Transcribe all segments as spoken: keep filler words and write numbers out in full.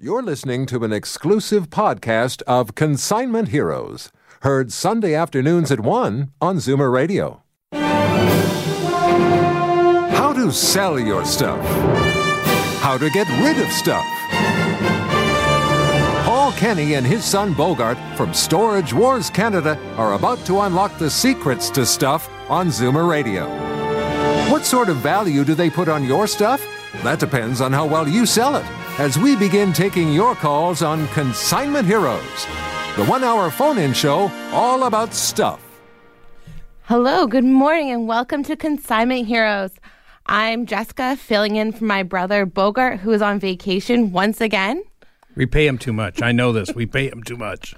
You're listening to an exclusive podcast of Consignment Heroes, heard Sunday afternoons at one on Zoomer Radio. How to sell your stuff. How to get rid of stuff. Paul Kenny and his son Bogart from Storage Wars Canada are about to unlock the secrets to stuff on Zoomer Radio. What sort of value do they put on your stuff? That depends on how well you sell it. As we begin taking your calls on Consignment Heroes, the one-hour phone-in show all about stuff. Hello, good morning, and welcome to Consignment Heroes. I'm Jessica, filling in for my brother Bogart, who is on vacation once again. We pay him too much. I know this. We pay him too much.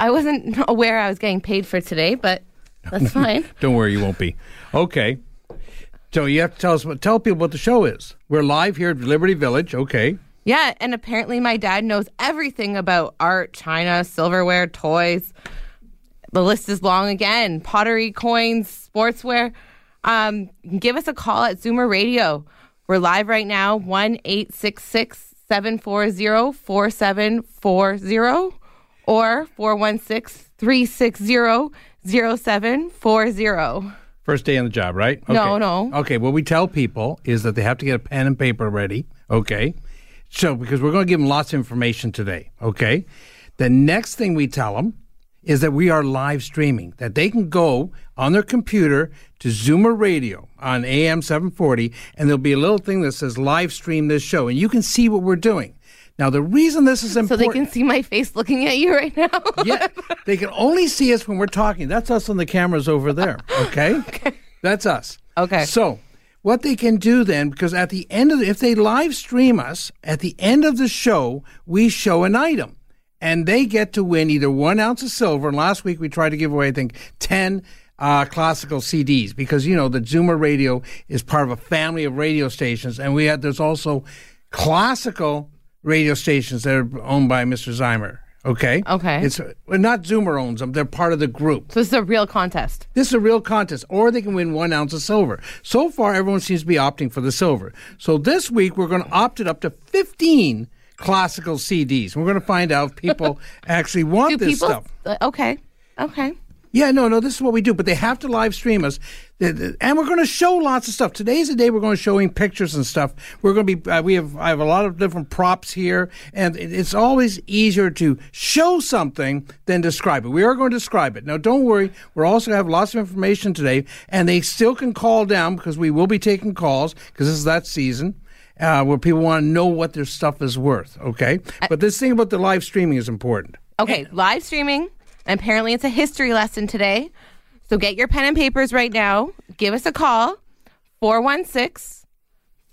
I wasn't aware I was getting paid for today, but that's fine. Don't worry, you won't be. Okay. So you have to tell us what, tell people what the show is. We're live here at Liberty Village. Okay. Yeah, and apparently my dad knows everything about art, china, silverware, toys. The list is long again. Pottery, coins, sportswear. Um, give us a call at Zoomer Radio. We're live right now, one eight six six, seven four zero, four seven four zero or four one six, three six zero, zero seven four zero. First day on the job, right? Okay. No, no. Okay, what we tell people is that they have to get a pen and paper ready, okay? So, because we're going to give them lots of information today, okay? The next thing we tell them is that we are live streaming, that they can go on their computer to Zoomer Radio on A M seven forty, and there'll be a little thing that says live stream this show, and you can see what we're doing. Now, the reason this is important... So they can see my face looking at you right now? Yeah, they can only see us when we're talking. That's us on the cameras over there, okay? Okay. That's us. Okay. So... what they can do then, because at the end of the, if they live stream us, at the end of the show, we show an item. And they get to win either one ounce of silver. And last week we tried to give away, I think, ten uh, classical C Ds. Because, you know, the Zoomer Radio is part of a family of radio stations. And we had there's also classical radio stations that are owned by Mister Zoomer. Okay? Okay. It's not Zoomer owns them. They're part of the group. So this is a real contest. This is a real contest. Or they can win one ounce of silver. So far, everyone seems to be opting for the silver. So this week, we're going to opt it up to fifteen classical C Ds. We're going to find out if people actually want do this people? Stuff. Okay. Okay. Yeah, no, no, this is what we do. But they have to live stream us. And we're going to show lots of stuff. Today's the day we're going to showing pictures and stuff. We're going to be, uh, we have, I have a lot of different props here. And it's always easier to show something than describe it. We are going to describe it. Now, don't worry. We're also going to have lots of information today. And they still can call down because we will be taking calls because this is that season. Uh, where people want to know what their stuff is worth. Okay. But this thing about the live streaming is important. Okay. And, live streaming. And apparently it's a history lesson today. So get your pen and papers right now. Give us a call, four one six,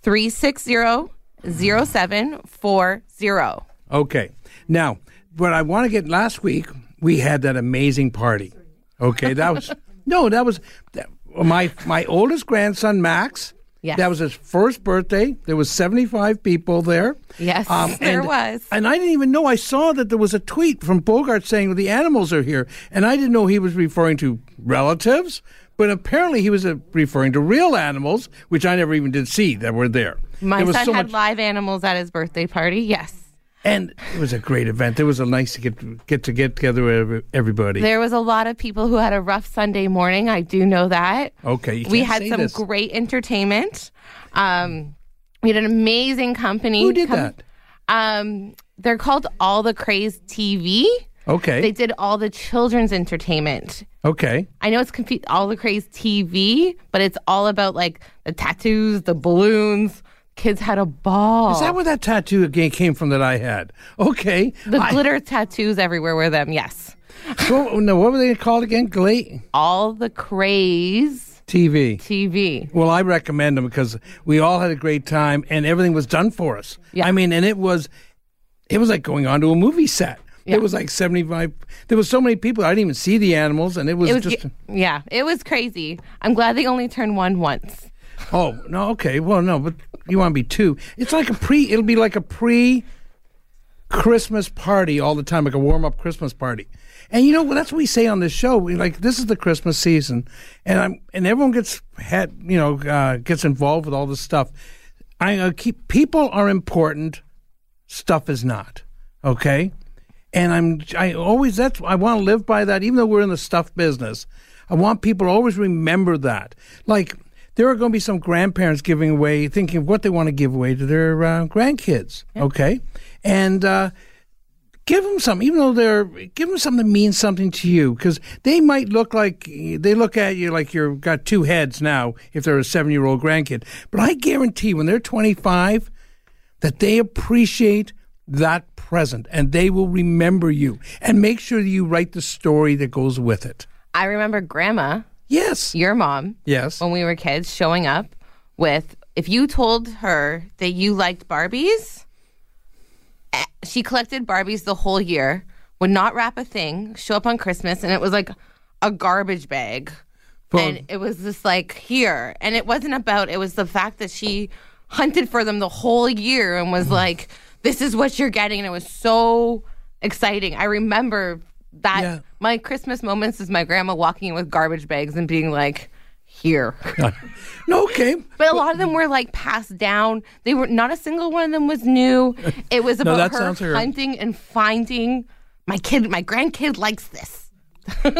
three six zero, zero seven four zero. Okay. Now, what I want to get last week, we had that amazing party. Okay, that was, no, that was that, my my oldest grandson, Max. Yes. That was his first birthday. There was seventy-five people there. Yes, um, and, there was. And I didn't even know. I saw that there was a tweet from Bogart saying, well, the animals are here. And I didn't know he was referring to relatives, but apparently he was uh, referring to real animals, which I never even did see that were there. My there son so had much... live animals at his birthday party, yes. And it was a great event. It was a nice to get, get to get together with everybody. There was a lot of people who had a rough Sunday morning. I do know that. Okay, you we had some this. great entertainment. Um, we had an amazing company. Who did Com- that? Um, they're called All the Craze T V. Okay, they did all the children's entertainment. Okay, I know it's confu- All the Craze T V, but it's all about like the tattoos, the balloons. Kids had a ball. Is that where that tattoo again came from that I had? Okay. The I... glitter tattoos everywhere were them, yes. So, no, what were they called again? Gla- all the Craze. T V. T V. Well, I recommend them because we all had a great time and everything was done for us. Yeah. I mean, and it was, it was like going on to a movie set. Yeah. It was like seventy-five. There was so many people. I didn't even see the animals and it was, it was just. Yeah, it was crazy. I'm glad they only turned one once. Oh, no, okay. Well, no, but you want to be two. It's like a pre, it'll be like a pre-Christmas party all the time, like a warm-up Christmas party. And you know, that's what we say on this show. We like, this is the Christmas season. And I'm and everyone gets, had, you know, uh, gets involved with all this stuff. I uh, keep people are important stuff is not. Okay? And I'm I always that's I want to live by that, even though we're in the stuff business. I want people to always remember that. Like, there are going to be some grandparents giving away, thinking of what they want to give away to their uh, grandkids. Yep. Okay? And uh, give them something, even though they're, give them something that means something to you, because they might look like, they look at you like you've got two heads now if they're a seven-year-old grandkid. But I guarantee when they're twenty-five that they appreciate that present and they will remember you, and make sure that you write the story that goes with it. I remember Grandma. Yes. Your mom. Yes. When we were kids, showing up with, if you told her that you liked Barbies, she collected Barbies the whole year, would not wrap a thing, show up on Christmas, and it was like a garbage bag. Boom. And it was just like, here. And it wasn't about, it was the fact that she hunted for them the whole year and was like, this is what you're getting. And it was so exciting. I remember that. Yeah. My Christmas moments is my grandma walking in with garbage bags and being like, here. No, okay. But a lot of them were like passed down. They were not a single one of them was new. It was about no, her hunting weird. and finding my kid. My grandkid likes this.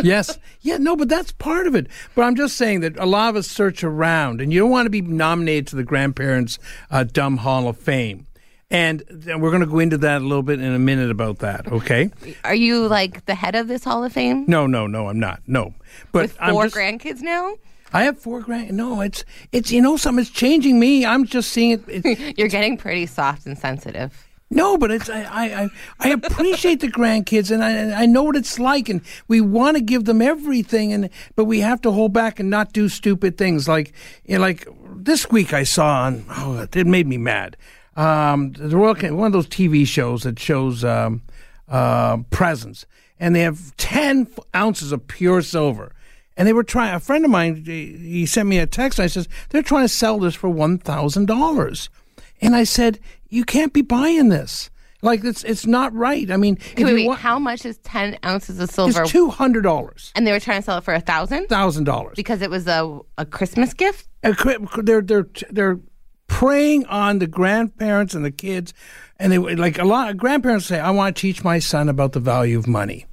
Yes. Yeah, no, but that's part of it. But I'm just saying that a lot of us search around, and you don't want to be nominated to the Grandparents' uh, Dumb Hall of Fame. And we're going to go into that a little bit in a minute about that, okay? Are you, like, the head of this Hall of Fame? No, no, no, I'm not, no. But with four I'm just, grandkids now? I have four grandkids. No, it's, it's you know, something's changing me. I'm just seeing it. It's, You're getting pretty soft and sensitive. No, but it's I I, I appreciate the grandkids, and I I know what it's like, and we want to give them everything, and but we have to hold back and not do stupid things. Like, you know, like this week I saw on, oh, it made me mad. Um, the Royal, one of those T V shows that shows um, uh, presents, and they have ten ounces of pure silver. And they were trying. A friend of mine, he sent me a text. And I says, they're trying to sell this for one thousand dollars, and I said, you can't be buying this. Like, it's it's not right. I mean, wait, wait, wa- how much is ten ounces of silver? It's two hundred dollars. And they were trying to sell it for a thousand thousand dollars because it was a a Christmas gift. A, they're they're they're. preying on the grandparents and the kids, and they like a lot of grandparents say, I want to teach my son about the value of money.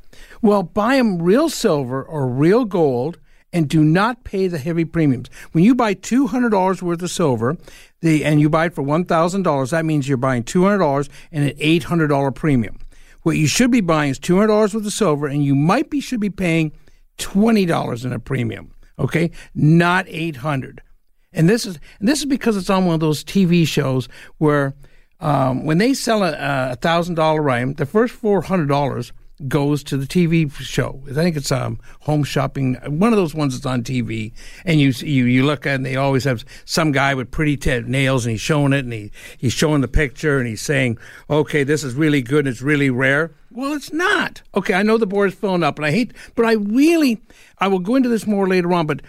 Well, buy him real silver or real gold, and do not pay the heavy premiums. When you buy two hundred dollars worth of silver, the and you buy it for one thousand dollars, that means you're buying two hundred dollars and an eight hundred dollars premium. What you should be buying is two hundred dollars worth of silver, and you might be should be paying twenty dollars in a premium, okay? Not eight hundred dollars. And this is and this is because it's on one of those T V shows where um, when they sell a, a one thousand dollars item, the first four hundred dollars goes to the T V show. I think it's um, Home Shopping, one of those ones that's on T V. And you you, you look at it, and they always have some guy with pretty t- nails, and he's showing it, and he, he's showing the picture, and he's saying, okay, this is really good, it's really rare. Well, it's not. Okay, I know the board is filling up, and I hate, but I really, I will go into this more later on, but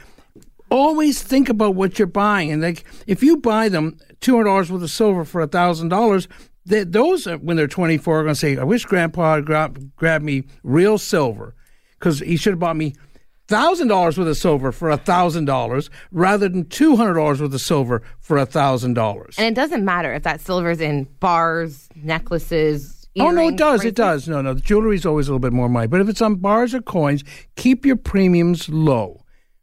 always think about what you're buying. And like, if you buy them two hundred dollars worth of silver for one thousand dollars, they, those, are, when they're twenty-four, are going to say, I wish Grandpa had grabbed, grabbed me real silver, because he should have bought me one thousand dollars worth of silver for one thousand dollars rather than two hundred dollars worth of silver for one thousand dollars. And it doesn't matter if that silver's in bars, necklaces, earrings, oh, no, it does. Prices. It does. No, no, the jewelry's always a little bit more money. But if it's on bars or coins, keep your premiums low.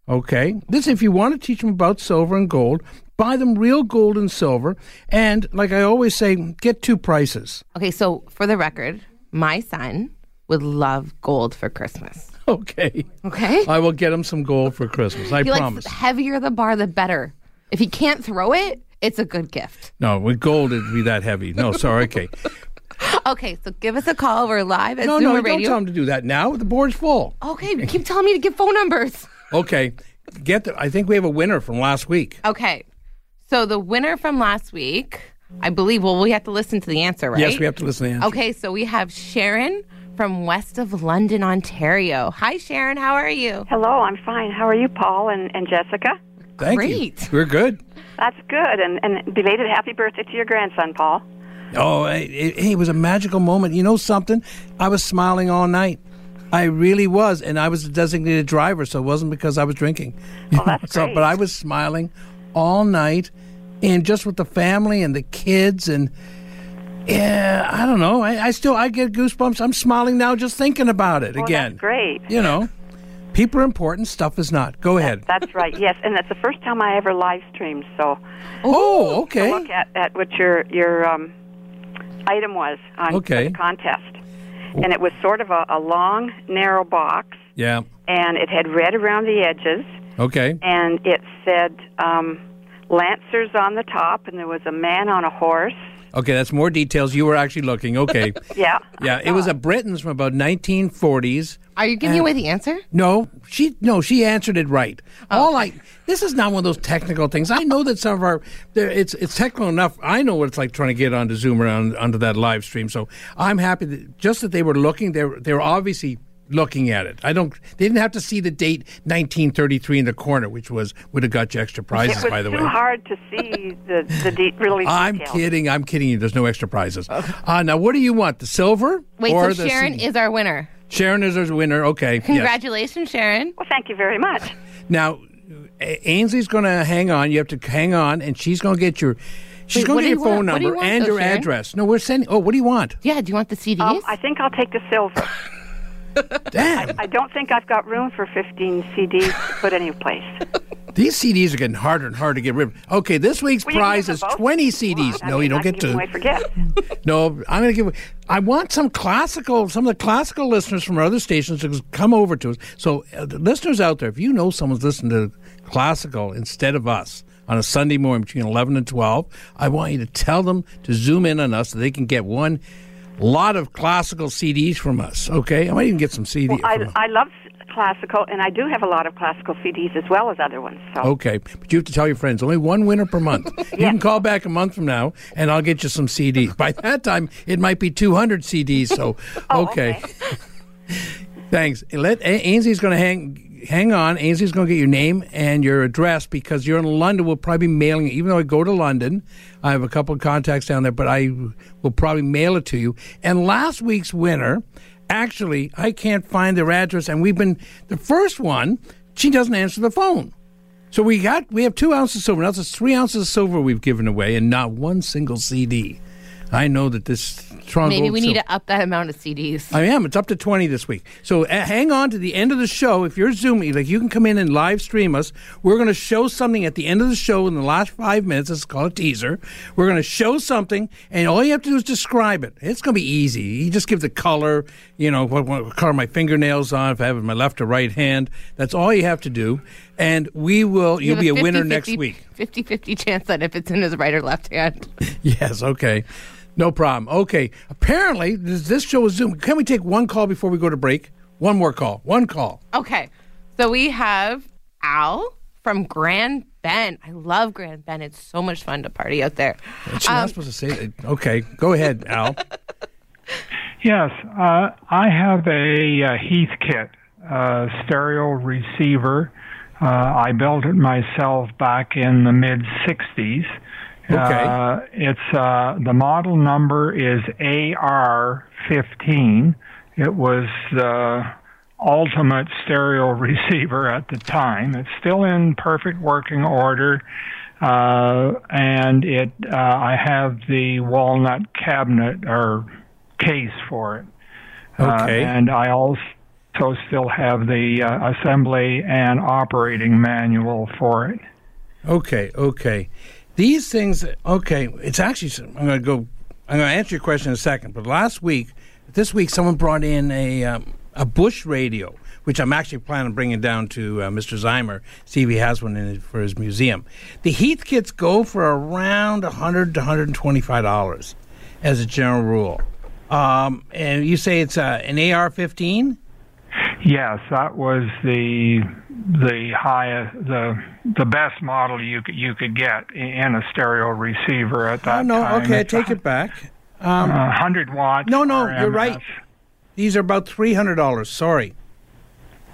Okay, this if you want to teach them about silver and gold, buy them real gold and silver, and like I always say, get two prices. Okay, so for the record, my son would love gold for Christmas. Okay. Okay. I will get him some gold for Christmas, I he promise. Likes, the heavier the bar, the better. If he can't throw it, it's a good gift. No, with gold, it'd be that heavy. No, sorry, okay. Okay, so give us a call. We're live at no, Zoomer no, Radio. No, no, don't tell him to do that now. The board's full. Okay, keep telling me to give phone numbers. Okay, get the, I think we have a winner from last week. Okay, so the winner from last week, I believe, well, we have to listen to the answer, right? Yes, we have to listen to the answer. Okay, so we have Sharon from west of London, Ontario. Hi, Sharon, how are you? Hello, I'm fine. How are you, Paul and, and Jessica? Thank Great. You. We're good. That's good, and, and belated happy birthday to your grandson, Paul. Oh, it, it was a magical moment. You know something? I was smiling all night. I really was, and I was a designated driver, so it wasn't because I was drinking. Oh, that's so, great. But I was smiling all night, and just with the family and the kids, and Yeah, I don't know. I, I still I get goosebumps. I'm smiling now just thinking about it well, again. That's great. You know, people are important. Stuff is not. Go ahead. That, that's right. Yes, and that's the first time I ever live streamed. So. Oh, okay. So look at, at what your your um, item was on okay. the contest, oh. and it was sort of a, a long, narrow box. Yeah. And it had red around the edges. Okay. And it said um, Lancers on the top, and there was a man on a horse. Okay, that's more details. You were actually looking. Okay. yeah. Yeah, it was a Britons from about nineteen forties. Are you giving away the answer? No. She no, she answered it right. Oh. All I This is not one of those technical things. I know that some of our it's it's technical enough. I know what it's like trying to get onto Zoomer on, onto that live stream. So, I'm happy that just that they were looking they were, they were obviously looking at it. I don't they didn't have to see the date nineteen thirty-three in the corner, which was would have got you extra prizes, by the way. It was too hard to see the, the date really I'm detailed. kidding. I'm kidding you. There's no extra prizes. Uh, now, what do you want? The silver? Wait, or so the Sharon C D? Is our winner. Sharon is our winner. Okay. Congratulations, yes. Sharon. Well, thank you very much. Now, Ainsley's going to hang on. You have to hang on, and she's going to get your... She's Wait, going to get your phone want? number you and your oh, address. No, we're sending... Oh, what do you want? Yeah, do you want the C Ds? Um, I think I'll take the silver. Damn. I, I don't think I've got room for fifteen C Ds to put any place. These C Ds are getting harder and harder to get rid of. Okay, this week's well, prize is twenty C Ds. Well, no, I mean, you don't get to. Forget. No, I'm going to give. I want some classical, some of the classical listeners from our other stations to come over to us. So, uh, the listeners out there, if you know someone's listening to classical instead of us on a Sunday morning between eleven and twelve, I want you to tell them to zoom in on us so they can get one. A lot of classical C Ds from us, okay? I might even get some C Ds. Well, I, I love classical, and I do have a lot of classical C Ds as well as other ones. So. Okay, but you have to tell your friends, only one winner per month. Yes. You can call back a month from now, and I'll get you some C Ds. By that time, it might be two hundred C Ds, so oh, okay. okay. Thanks. Let Ainsley's going to hang... Hang on. Ainsley's going to get your name and your address because you're in London. We'll probably be mailing it. Even though I go to London, I have a couple of contacts down there, but I will probably mail it to you. And last week's winner, actually, I can't find their address. And we've been, the first one, she doesn't answer the phone. So we got, we have two ounces of silver. Now it's three ounces of silver we've given away and not one single C D. I know that this... Toronto Maybe Gold we need Silver. to up that amount of C Ds. I am. It's up to twenty this week. So uh, hang on to the end of the show. If you're Zooming, like you can come in and live stream us. We're going to show something at the end of the show in the last five minutes. Let's call it a teaser. We're going to show something, and all you have to do is describe it. It's going to be easy. You just give the color, you know, what, what color my fingernails on, if I have it in my left or right hand. That's all you have to do. And we will, you'll be a winner next week. fifty-fifty chance that if it's in his right or left hand. Yes, okay. No problem. Okay. Apparently, this, this show is Zoom. Can we take one call before we go to break? One more call. One call. Okay. So we have Al from Grand Bend. I love Grand Bend. It's so much fun to party out there. She's um, not supposed to say that. Okay. Go ahead, Al. Yes. Uh, I have a uh, Heathkit uh, stereo receiver. Uh, I built it myself back in the mid-sixties. Okay. Uh, it's uh, the model number is A R fifteen. It was the ultimate stereo receiver at the time. It's still in perfect working order, uh, and it uh, I have the walnut cabinet or case for it. Okay. Uh, and I also still have the uh, assembly and operating manual for it. Okay. Okay. These things, okay, it's actually, I'm going to go, I'm going to answer your question in a second, but last week, this week, someone brought in a um, a Bush radio, which I'm actually planning on bringing down to uh, Mister Zimer, see if he has one in it for his museum. The Heathkits go for around one hundred to one hundred twenty-five dollars as a general rule. Um, and you say it's uh, an A R fifteen? Yes, that was the the highest, the the best model you could, you could get in a stereo receiver at that oh, no, time. No, okay, it's I take a, it back. Um, uh, one hundred watts. No, no, R M S. You're right. These are about three hundred dollars, sorry.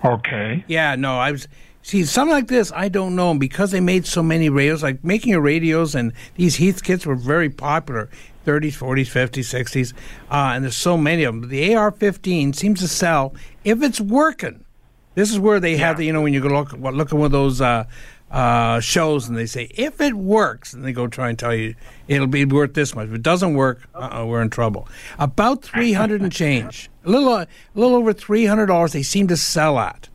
Okay. Yeah, no, I was... See, something like this, I don't know. Because they made so many radios, like making radios, and these Heathkits were very popular, thirties, forties, fifties, sixties, uh, and there's so many of them. But the A R fifteen seems to sell if it's working. This is where they yeah. have the, you know, when you go look, look at one of those uh, uh, shows, and they say, if it works, and they go try and tell you it'll be worth this much. If it doesn't work, uh-oh, we're in trouble. About three hundred and change. A little, a little over three hundred dollars they seem to sell at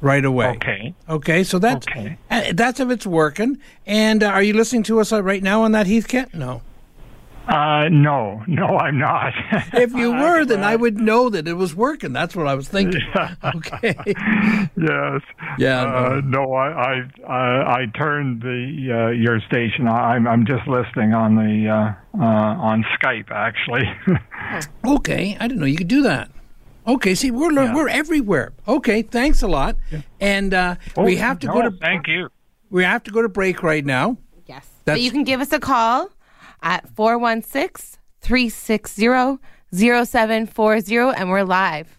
right away. Okay. Okay, so that's, okay. Uh, that's if it's working. And uh, are you listening to us right now on that, Heathkit? No. Uh, no, no, I'm not. If you were, then I would know that it was working. That's what I was thinking. Yeah. Okay. Yes. Yeah. Uh, no, no I, I, I, I turned the uh, your station. I'm, I'm just listening on the uh, uh, on Skype actually. Okay, I didn't know you could do that. Okay, see, we're yeah. we're everywhere. Okay, thanks a lot. Yeah. And uh, oh, we have to no, go to. Thank you. We have to go to break right now. Yes. That's, so you can give us a call at four one six, three six zero, zero seven four zero, and we're live.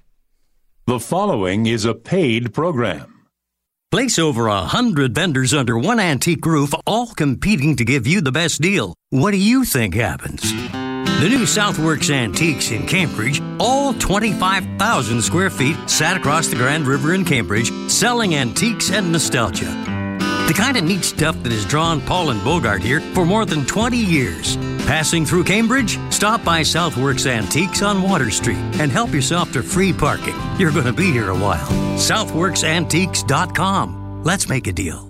The following is a paid program. Place over a hundred vendors under one antique roof, all competing to give you the best deal. What do you think happens? The new Southworks Antiques in Cambridge, all twenty-five thousand square feet, sat across the Grand River in Cambridge, selling antiques and nostalgia. The kind of neat stuff that has drawn Paul and Bogart here for more than twenty years. Passing through Cambridge? Stop by Southworks Antiques on Water Street and help yourself to free parking. You're going to be here a while. Southworks Antiques dot com. Let's make a deal.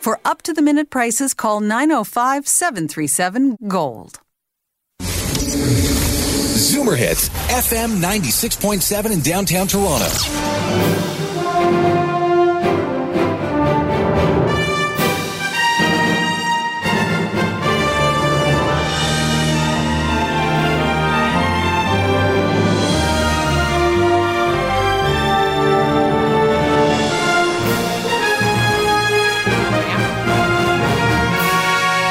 For up-to-the-minute prices, call nine oh five, seven three seven, GOLD. Zoomer Hits, F M ninety-six point seven in downtown Toronto.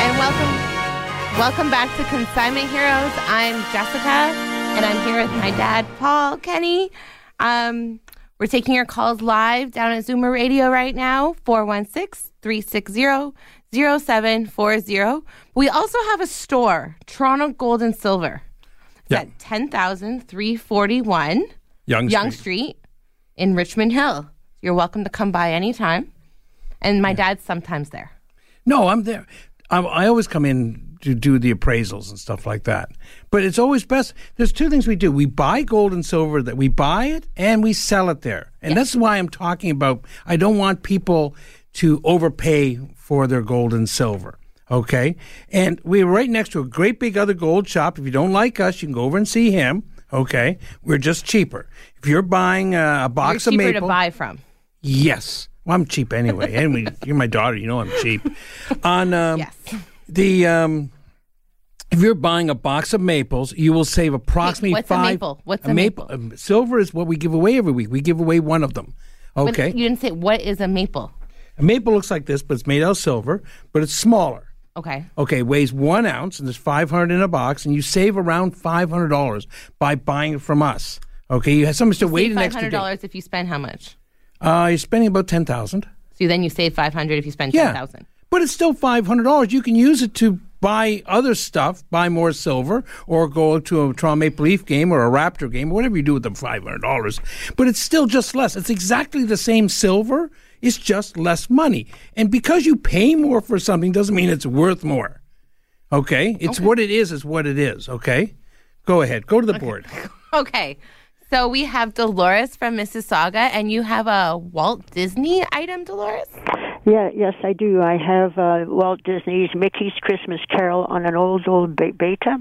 And welcome, welcome back to Consignment Heroes. I'm Jessica. And I'm here with my dad, Paul Kenny. Um, we're taking your calls live down at Zoomer Radio right now, four one six, three six zero, zero seven four zero. We also have a store, Toronto Gold and Silver. It's yep. at ten thousand three forty-one Young, Young Street. Street in Richmond Hill. You're welcome to come by anytime. And my yeah. dad's sometimes there. No, I'm there. I, I always come in to do the appraisals and stuff like that. But it's always best. There's two things we do. We buy gold and silver, that we buy it and we sell it there. And yes. that's why I'm talking about, I don't want people to overpay for their gold and silver. Okay? And we're right next to a great big other gold shop. If you don't like us, you can go over and see him. Okay? We're just cheaper. If you're buying a, a box of maple. You're cheaper to buy from. Yes. Well, I'm cheap anyway. Anyway, you're my daughter. You know I'm cheap. On um, Yes. The um, if you're buying a box of maples, you will save approximately What's five. What's a maple? What's a, a maple? maple? Silver is what we give away every week. We give away one of them. Okay. But you didn't say what is a maple. A maple looks like this, but it's made out of silver, but it's smaller. Okay. Okay, weighs one ounce, and there's five hundred in a box, and you save around five hundred dollars by buying it from us. Okay, you have somebody still waiting next to you. five hundred dollars if you spend how much? Uh, you're spending about ten thousand dollars. So then you save five hundred dollars if you spend yeah. ten thousand dollars. But it's still five hundred dollars. You can use it to buy other stuff, buy more silver, or go to a Toronto Maple Leaf game or a Raptor game, or whatever you do with the five hundred dollars. But it's still just less. It's exactly the same silver. It's just less money. And because you pay more for something doesn't mean it's worth more. Okay? It's okay. What it is is what it is. Okay? Go ahead. Go to the okay. board. Okay. So we have Dolores from Mississauga, and you have a Walt Disney item, Dolores? Yeah, yes, I do. I have uh, Walt Disney's Mickey's Christmas Carol on an old, old beta,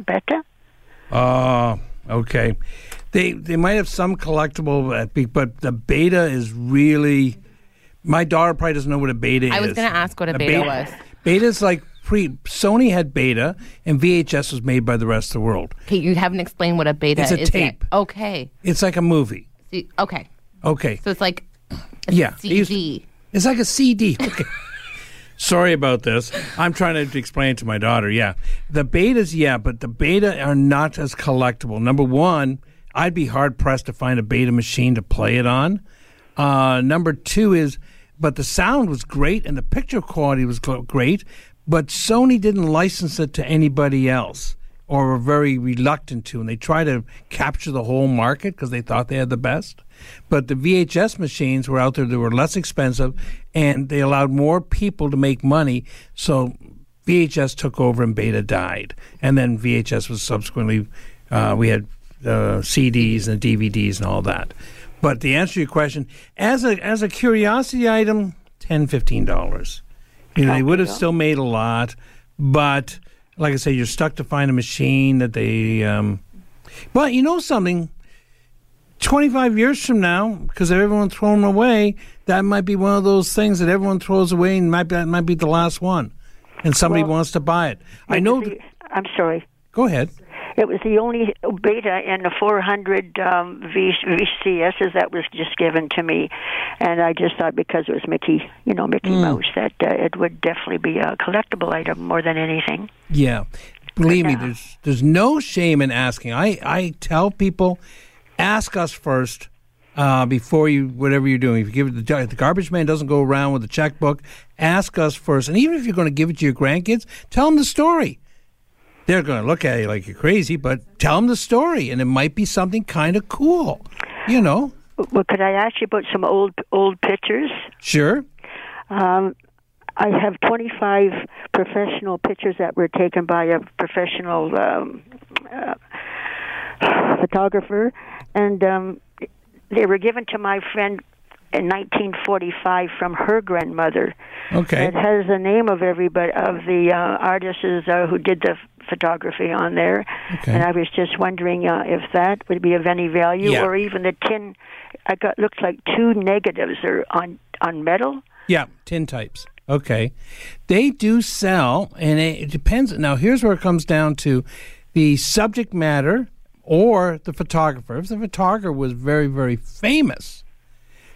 beta. Oh, uh, okay. They they might have some collectible, but the beta is really... My daughter probably doesn't know what a beta is. I was going to ask what a, a beta, beta was. Beta's like pre... Sony had beta, and V H S was made by the rest of the world. Okay, you haven't explained what a beta is. It's a is tape. Yet. Okay. It's like a movie. See, okay. Okay. So it's like a yeah, C D. It's like a C D. Okay. Sorry about this. I'm trying to explain it to my daughter. Yeah. The betas, yeah, but the beta are not as collectible. Number one, I'd be hard-pressed to find a beta machine to play it on. Uh, number two is, but the sound was great and the picture quality was great, but Sony didn't license it to anybody else, or were very reluctant to, and they tried to capture the whole market because they thought they had the best. But the V H S machines were out there that were less expensive, and they allowed more people to make money, so V H S took over and beta died. And then V H S was subsequently, uh, we had uh, C Ds and D V Ds and all that. But the answer to your question, as a as a curiosity item, ten dollars, fifteen dollars. You know, they would have still made a lot, but like I say, you're stuck to find a machine that they... Um, but you know something? twenty-five years from now, because everyone's thrown away, that might be one of those things that everyone throws away and might be, that might be the last one, and somebody well, wants to buy it. I know... The, I'm sorry. Go ahead. It was the only beta in the four hundred um, V C Ss that was just given to me, and I just thought because it was Mickey, you know, Mickey mm. Mouse, that uh, it would definitely be a collectible item more than anything. Yeah, believe yeah. me, there's there's no shame in asking. I, I tell people, ask us first uh, before you whatever you're doing. If you give it the, if the garbage man doesn't go around with a checkbook, ask us first, and even if you're going to give it to your grandkids, tell them the story. They're going to look at you like you're crazy, but tell them the story, and it might be something kind of cool, you know. Well, could I ask you about some old old pictures? Sure. Um, I have twenty-five professional pictures that were taken by a professional um, uh, photographer, and um, they were given to my friend in nineteen forty-five from her grandmother. Okay. It has the name of everybody, of the uh, artists uh, who did the photography on there. Okay. And I was just wondering uh, if that would be of any value, yeah. or even the tin. I got looked like two negatives are on on metal. Yeah, tin types. Okay, they do sell, and it depends. Now, here's where it comes down to the subject matter or the photographer. If the photographer was very, very famous,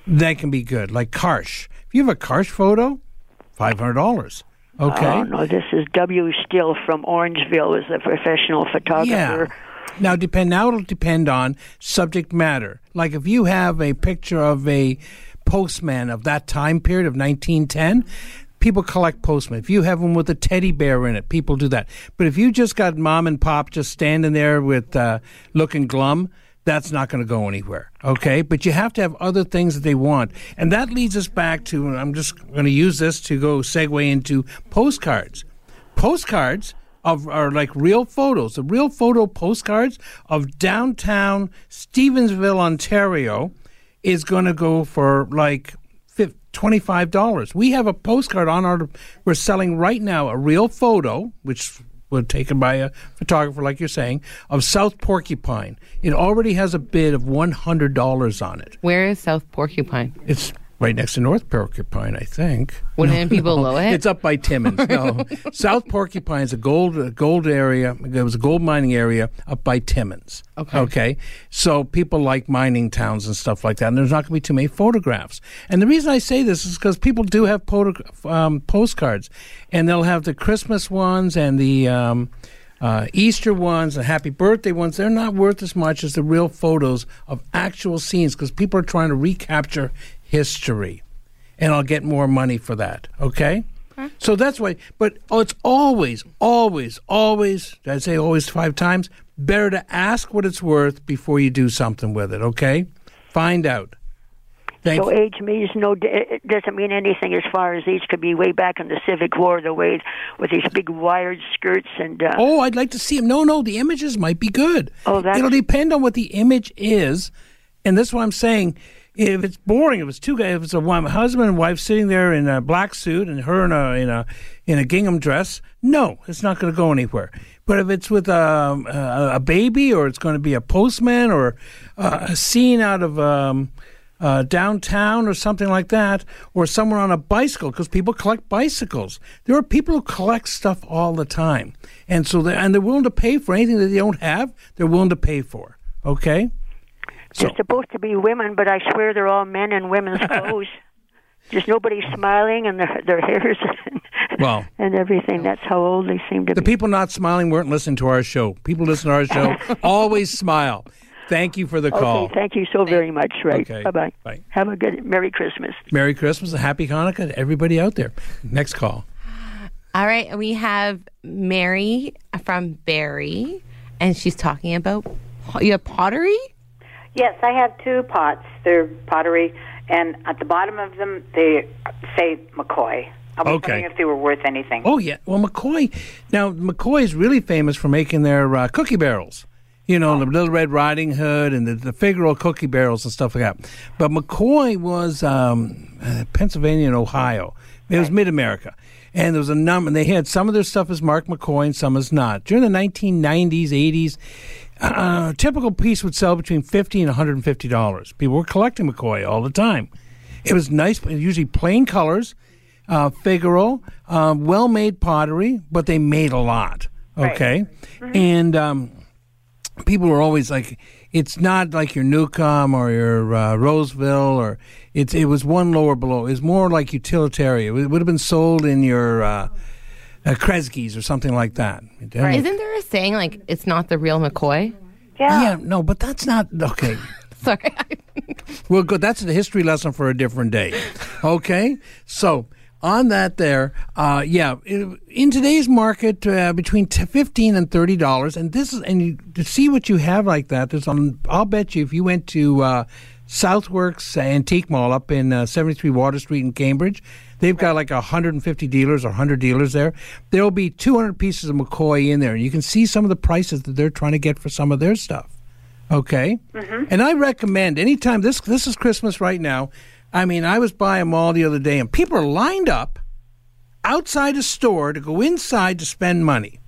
that can be good. Like Karsh. If you have a Karsh photo, five hundred dollars. Okay. Oh, no, this is W. Still from Orangeville, is a professional photographer. Yeah. Now, depend, now it'll depend on subject matter. Like if you have a picture of a postman of that time period of nineteen ten, people collect postmen. If you have them with a teddy bear in it, people do that. But if you just got mom and pop just standing there with uh, looking glum, that's not going to go anywhere, okay? But you have to have other things that they want. And that leads us back to, and I'm just going to use this to go segue into postcards. Postcards of, are like real photos. The real photo postcards of downtown Stevensville, Ontario is going to go for like twenty-five dollars. We have a postcard on our, we're selling right now a real photo, which... taken by a photographer, like you're saying, of South Porcupine. It already has a bid of one hundred dollars on it. Where is South Porcupine? It's right next to North Porcupine, I think. Wouldn't no, be below no. it? It's up by Timmins. No, South Porcupine is a gold a gold area. There was a gold mining area up by Timmins. Okay. Okay. So people like mining towns and stuff like that, and there's not going to be too many photographs. And the reason I say this is because people do have photog- um, postcards, and they'll have the Christmas ones and the um, uh, Easter ones and Happy Birthday ones. They're not worth as much as the real photos of actual scenes because people are trying to recapture history, and I'll get more money for that, okay? okay. So that's why, but oh, it's always, always, always, did I say always five times? Better to ask what it's worth before you do something with it, okay? Find out. Thanks. So age means no, it doesn't mean anything as far as these could be way back in the Civic War, the way with these big wired skirts and... Uh, oh, I'd like to see them. No, no, the images might be good. Oh, that's... It'll depend on what the image is, and that's what I'm saying. If it's boring, if it's two guys, if it's a woman, husband and wife sitting there in a black suit and her in a in a in a gingham dress, no, it's not going to go anywhere. But if it's with um, a a baby, or it's going to be a postman, or uh, a scene out of um, uh, downtown or something like that, or someone on a bicycle, because people collect bicycles. There are people who collect stuff all the time, and so they and they're willing to pay for anything that they don't have. They're willing to pay for. Okay. They're so. supposed to be women, but I swear they're all men in women's clothes. Just nobody's smiling, and their, their hair's well, and everything. That's how old they seem to the be. The people not smiling weren't listening to our show. People listen to our show always smile. Thank you for the call. Okay, thank you so very much, Ray. Okay. Bye-bye. Bye. Have a good Merry Christmas. Merry Christmas and Happy Hanukkah to everybody out there. Next call. All right, we have Mary from Barrie, and she's talking about, you have pottery? Yes, I have two pots. They're pottery, and at the bottom of them, they say McCoy. I was okay. wondering if they were worth anything. Oh, yeah. Well, McCoy, now, McCoy is really famous for making their uh, cookie barrels. You know, the Little Red Riding Hood and the, the Figaro cookie barrels and stuff like that. But McCoy was um, Pennsylvania and Ohio. It was mid-America. And there was a number, and they had some of their stuff is Mark McCoy and some is not. During the nineteen nineties, eighties, uh, a typical piece would sell between fifty dollars and one hundred fifty dollars. People were collecting McCoy all the time. It was nice, usually plain colors, uh, Figaro, uh, well-made pottery, but they made a lot. Okay? Right. Mm-hmm. And... Um, people are always like, it's not like your Newcomb or your uh, Roseville, or it's it was one lower below. It's more like utilitarian. It would have been sold in your uh, uh, Kresge's or something like that. Right. Isn't there a saying like it's not the real McCoy? Yeah, yeah, no, but that's not okay. Sorry. Well, good. That's a history lesson for a different day. Okay, so. On that there, uh, yeah, in today's market, uh, between fifteen dollars and thirty dollars, and this is, and you, to see what you have like that, there's on, I'll bet you if you went to uh, Southworks Antique Mall up in uh, seventy-three Water Street in Cambridge, they've got like one hundred fifty dealers or one hundred dealers there. There'll be two hundred pieces of McCoy in there, and you can see some of the prices that they're trying to get for some of their stuff, okay? Mm-hmm. And I recommend anytime, this this is Christmas right now, I mean, I was by a mall the other day, and people are lined up outside a store to go inside to spend money.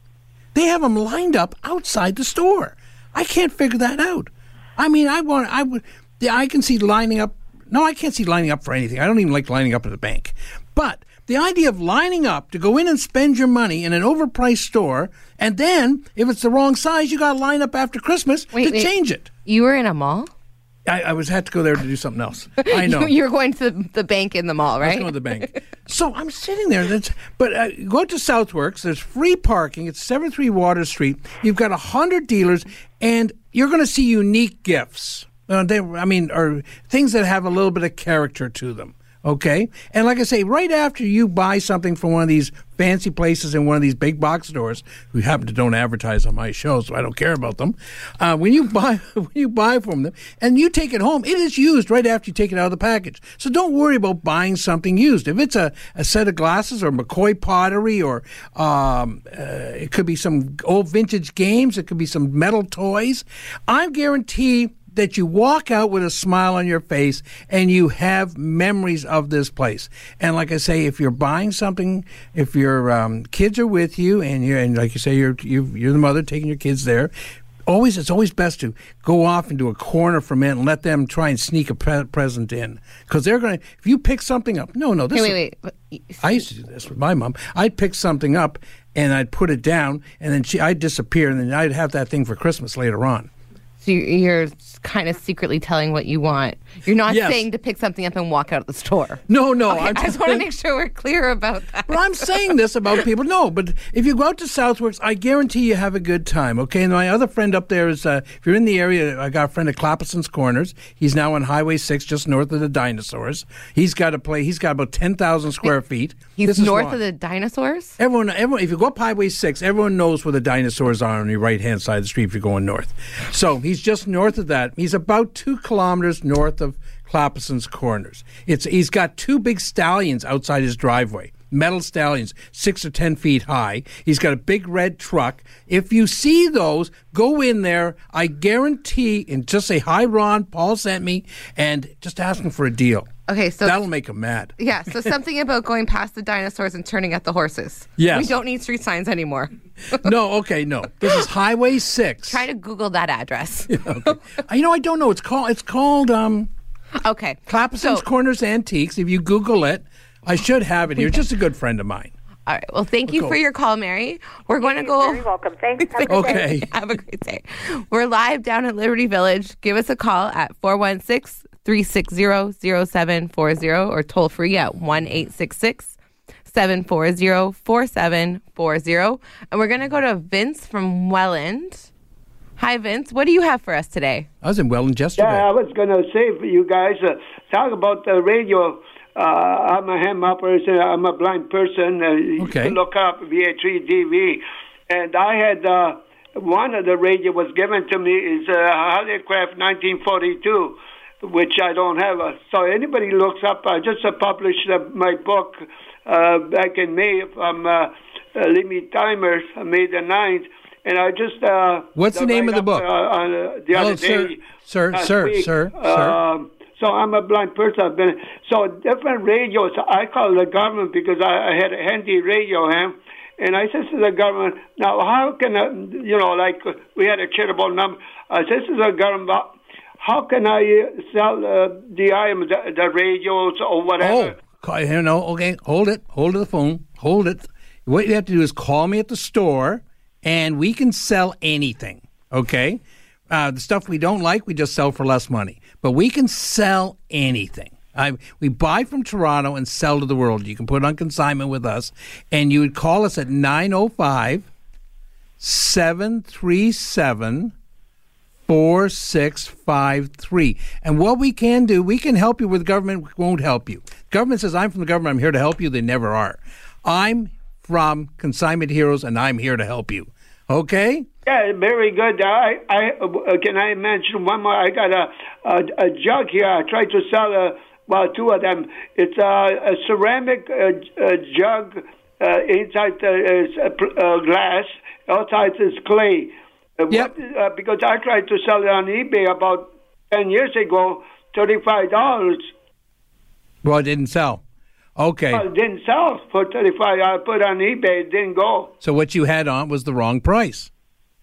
They have them lined up outside the store. I can't figure that out. I mean, I want, I would, I can see lining up. No, I can't see lining up for anything. I don't even like lining up at the bank. But the idea of lining up to go in and spend your money in an overpriced store, and then if it's the wrong size, you got to line up after Christmas wait, to wait. change it. You were in a mall? I, I was had to go there to do something else. I know. You were going to the, the bank in the mall, right? I was going to the bank. So I'm sitting there. That's, but uh, go to Southworks. There's free parking. It's seventy-three Water Street. You've got one hundred dealers, and you're going to see unique gifts. Uh, they, I mean, or things that have a little bit of character to them. Okay? And like I say, right after you buy something from one of these fancy places in one of these big box stores, who happen to don't advertise on my show, so I don't care about them, uh, when you buy when you buy from them and you take it home, it is used right after you take it out of the package. So don't worry about buying something used. If it's a, a set of glasses or McCoy pottery or um, uh, it could be some old vintage games, it could be some metal toys, I guarantee that you walk out with a smile on your face and you have memories of this place. And like I say, if you're buying something, if your um, kids are with you and you and like you say, you're you, you're the mother taking your kids there, always it's always best to go off into a corner for a minute and let them try and sneak a pre- present in because they're going to. If you pick something up, no, no, this. Hey, wait, wait, wait. I used to do this with my mom. I'd pick something up and I'd put it down and then she, I'd disappear and then I'd have that thing for Christmas later on. So you're kind of secretly telling what you want. You're not yes. saying to pick something up and walk out of the store. No, no. Okay, I'm just, I just want to make sure we're clear about that. But I'm saying this about people. No, but if you go out to Southworks, I guarantee you have a good time, okay? And my other friend up there is, uh, if you're in the area, I got a friend at Clappison's Corners. He's now on Highway six, just north of the dinosaurs. He's got a play. He's got about ten thousand square feet. He's this north of the dinosaurs? Everyone, everyone. If you go up Highway six, everyone knows where the dinosaurs are on your right-hand side of the street if you're going north. So he's just north of that. He's about two kilometers north of Clappison's Corners. It's he's got two big stallions outside his driveway, metal stallions, six or ten feet high. He's got a big red truck. If you see those, go in there. I guarantee, and just say, "Hi, Ron. Paul sent me," and just ask him for a deal. Okay, so that'll make him mad. Yeah, so something about going past the dinosaurs and turning at the horses. Yes. We don't need street signs anymore. No, okay, no. This is Highway six. Try to Google that address. Yeah, okay. You know, I don't know. It's called it's called um Okay. Clappison's so, Corners Antiques. If you Google it, I should have it here. Just a good friend of mine. All right. Well, thank you for your call, Mary. We're going to go. You're very welcome. Thanks. Have okay. Day. Have a great day. We're live down at Liberty Village. Give us a call at four one six, three six zero, zero seven four zero or toll free at one eight six six seven four zero, four seven four zero. And we're going to go to Vince from Welland. Hi, Vince. What do you have for us today? I was in Welland yesterday. Yeah, I was going to say for you guys, uh, talk about the radio. Uh, I'm a ham operator. I'm a blind person. Uh, okay. You can look up V H D T V. And I had uh, one of the radio was given to me is uh, Hollycraft nineteen forty-two, which I don't have. Uh, so anybody looks up, I just uh, published uh, my book uh, back in May from uh, uh, Limit Timers, May the ninth. And I just... Uh, What's the name of the book? Uh, on, uh, the Hello, other sir, day, sir, sir, week, sir, uh, sir. So I'm a blind person. I've been so different radios. I call the government because I, I had a handy radio ham, and I said to the government, "Now, how can I, you know, like we had a charitable number? I said to the government, how can I sell uh, the items, the, the radios or whatever?" Oh, you know, okay, hold it, hold the phone, hold it. What you have to do is call me at the store. And we can sell anything, okay? Uh, the stuff we don't like, we just sell for less money. But we can sell anything. I, we buy from Toronto and sell to the world. You can put it on consignment with us. And you would call us at nine oh five, seven three seven, four six five three. And what we can do, we can help you where the government won't help you. Government says, I'm from the government, I'm here to help you. They never are. I'm from Consignment Heroes, and I'm here to help you. Okay? Yeah, very good. I, I uh, can I mention one more? I got a, a, a jug here. I tried to sell, a, well, two of them. It's a, a ceramic uh, a jug. Uh, inside is uh, uh, glass. Outside is clay. Uh, yep. What, uh, because I tried to sell it on eBay about ten years ago, thirty-five dollars. Well, it didn't sell. Okay. Well, it didn't sell for thirty-five. I put on eBay. It didn't go. So what you had on was the wrong price.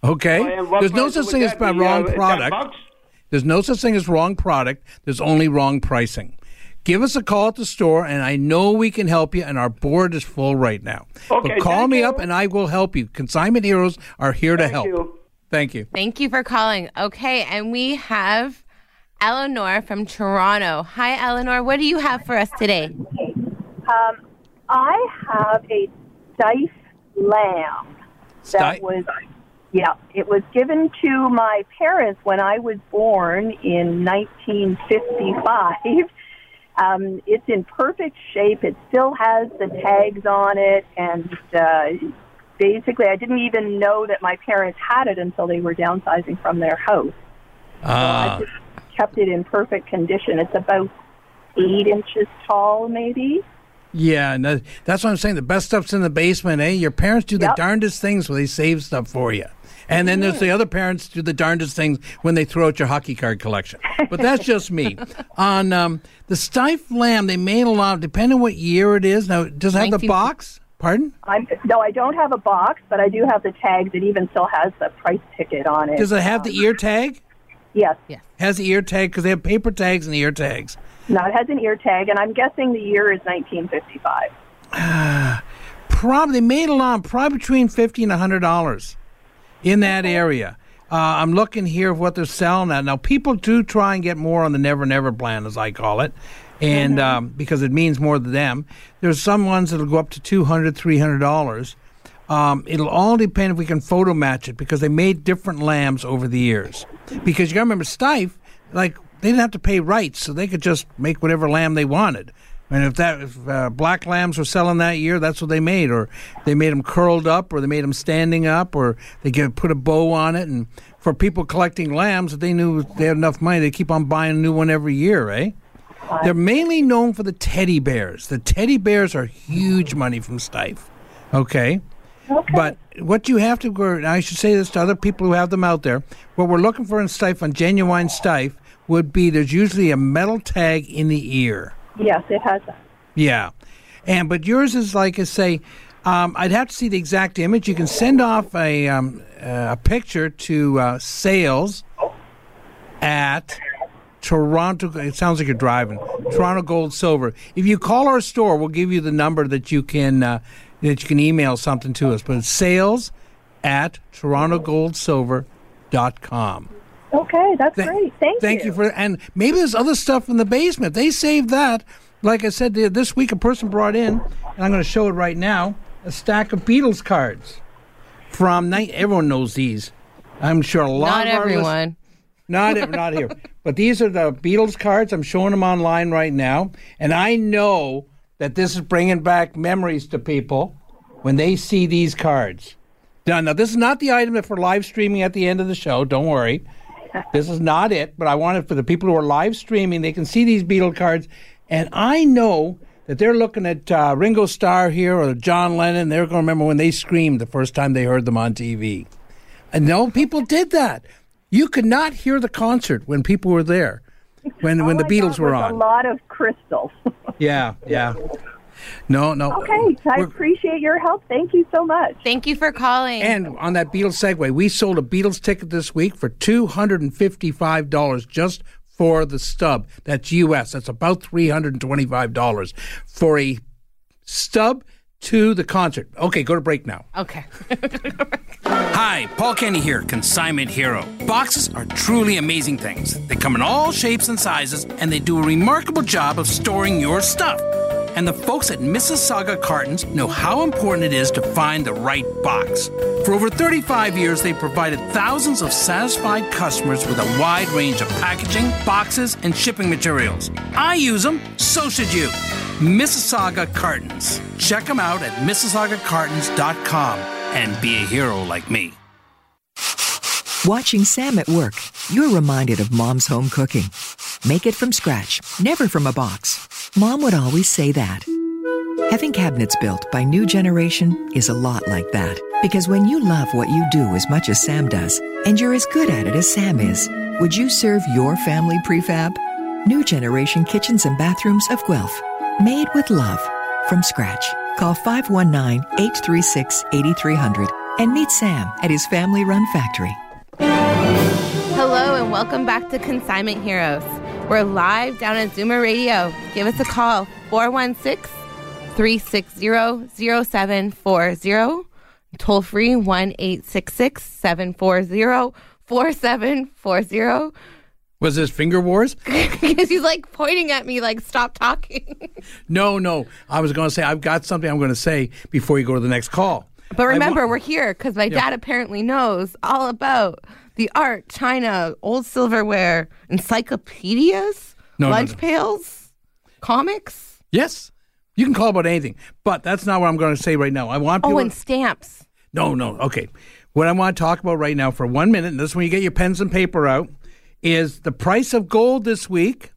Okay. Well, there's no such thing as by wrong uh, product. There's no such thing as wrong product. There's only wrong pricing. Give us a call at the store, and I know we can help you, and our board is full right now. Okay. But call me you. up, and I will help you. Consignment Heroes are here thank to help. You. Thank you. Thank you for calling. Okay, and we have Eleanor from Toronto. Hi, Eleanor. What do you have for us today? Um, I have a Steiff lamb that Steiff? was, yeah, it was given to my parents when I was born in nineteen fifty-five. Um, it's in perfect shape. It still has the tags on it, and uh, basically, I didn't even know that my parents had it until they were downsizing from their house. Ah. So I just kept it in perfect condition. It's about eight inches tall, maybe. Yeah, no, that's what I'm saying. The best stuff's in the basement, eh? Your parents do yep. the darndest things when they save stuff for you. And then there's the other parents do the darndest things when they throw out your hockey card collection. But that's just me. On um, the Steiff lamb, they made a lot, depending on what year it is. Now, does it have the box? Pardon? I'm, no, I don't have a box, but I do have the tag that even still has the price ticket on it. Does it have um, the ear tag? Yes. yes. Has the ear tag, because they have paper tags and ear tags. No, it has an ear tag, and I'm guessing the year is nineteen fifty-five. Uh, probably, they made a lot, probably between fifty and one hundred dollars in that area. Uh, I'm looking here of what they're selling at. Now, people do try and get more on the Never Never plan, as I call it, and mm-hmm. um, because it means more to them. There's some ones that will go up to two hundred dollars, three hundred dollars. Um, it'll all depend if we can photo match it, because they made different lambs over the years. Because you got to remember, Steiff, like, they didn't have to pay rights, so they could just make whatever lamb they wanted. And if that if, uh, black lambs were selling that year, that's what they made. Or they made them curled up, or they made them standing up, or they could put a bow on it. And for people collecting lambs, if they knew they had enough money, they keep on buying a new one every year, eh? They're mainly known for the teddy bears. The teddy bears are huge money from Steiff, okay? Okay. But what you have to, and I should say this to other people who have them out there, what we're looking for in Steiff, on genuine Steiff, would be there's usually a metal tag in the ear. Yes, it has that. Yeah. And, but yours is like I say, um, I'd have to see the exact image. You can send off a, um, uh, a picture to uh, sales at Toronto, it sounds like you're driving, Toronto Gold Silver. If you call our store, we'll give you the number that you can... Uh, that you can email something to us, but it's sales at toronto gold silver dot com. Okay, that's Th- great. Thank, thank you. Thank you for, and maybe there's other stuff in the basement. They saved that. like I said, this week a person brought in, and I'm going to show it right now, a stack of Beatles cards from night. Everyone knows these. I'm sure a lot not of everyone. Not everyone. Not here. But these are the Beatles cards. I'm showing them online right now. And I know that this is bringing back memories to people when they see these cards. Now, now this is not the item that for live streaming at the end of the show. Don't worry. This is not it. But I want it for the people who are live streaming. They can see these Beatles cards. And I know that they're looking at uh, Ringo Starr here or John Lennon. They're going to remember when they screamed the first time they heard them on T V. And no, people did that. You could not hear the concert when people were there, when All when the I Beatles were on. A lot of crystals. yeah, yeah. No, no. Okay, I we're, appreciate your help. Thank you so much. Thank you for calling. And on that Beatles segue, we sold a Beatles ticket this week for two hundred fifty-five dollars just for the stub. That's U S. That's about three hundred twenty-five dollars for a stub to the concert. Okay, go to break now. Okay. Hi, Paul Kenny here, Consignment Hero. Boxes are truly amazing things. They come in all shapes and sizes, and they do a remarkable job of storing your stuff. And the folks at Mississauga Cartons know how important it is to find the right box. For over thirty-five years, they've provided thousands of satisfied customers with a wide range of packaging, boxes, and shipping materials. I use them, so should you. Mississauga Cartons. Check them out at Mississauga Cartons dot com and be a hero like me. Watching Sam at work, you're reminded of Mom's home cooking. Make it from scratch, never from a box. Mom would always say that. Having cabinets built by New Generation is a lot like that. Because when you love what you do as much as Sam does, and you're as good at it as Sam is, would you serve your family prefab? New Generation Kitchens and Bathrooms of Guelph. Made with love. From scratch. Call five one nine, eight three six, eight three zero zero and meet Sam at his family-run factory. Hello and welcome back to Consignment Heroes. We're live down at Zoomer Radio. Give us a call, four one six, three six zero, zero seven four zero. Toll free, one eight six six, seven four zero, four seven four zero. Was this Finger Wars? Because he's like pointing at me like, stop talking. No, no. I was going to say, I've got something I'm going to say before you go to the next call. But remember, want- we're here because my yeah. dad apparently knows all about the art, china, old silverware, encyclopedias, no, lunch no, no. pails, comics. Yes. You can call about anything. But that's not what I'm going to say right now. I want people. Oh, and stamps. No, no. Okay. What I want to talk about right now for one minute, and this is when you get your pens and paper out, is the price of gold this week.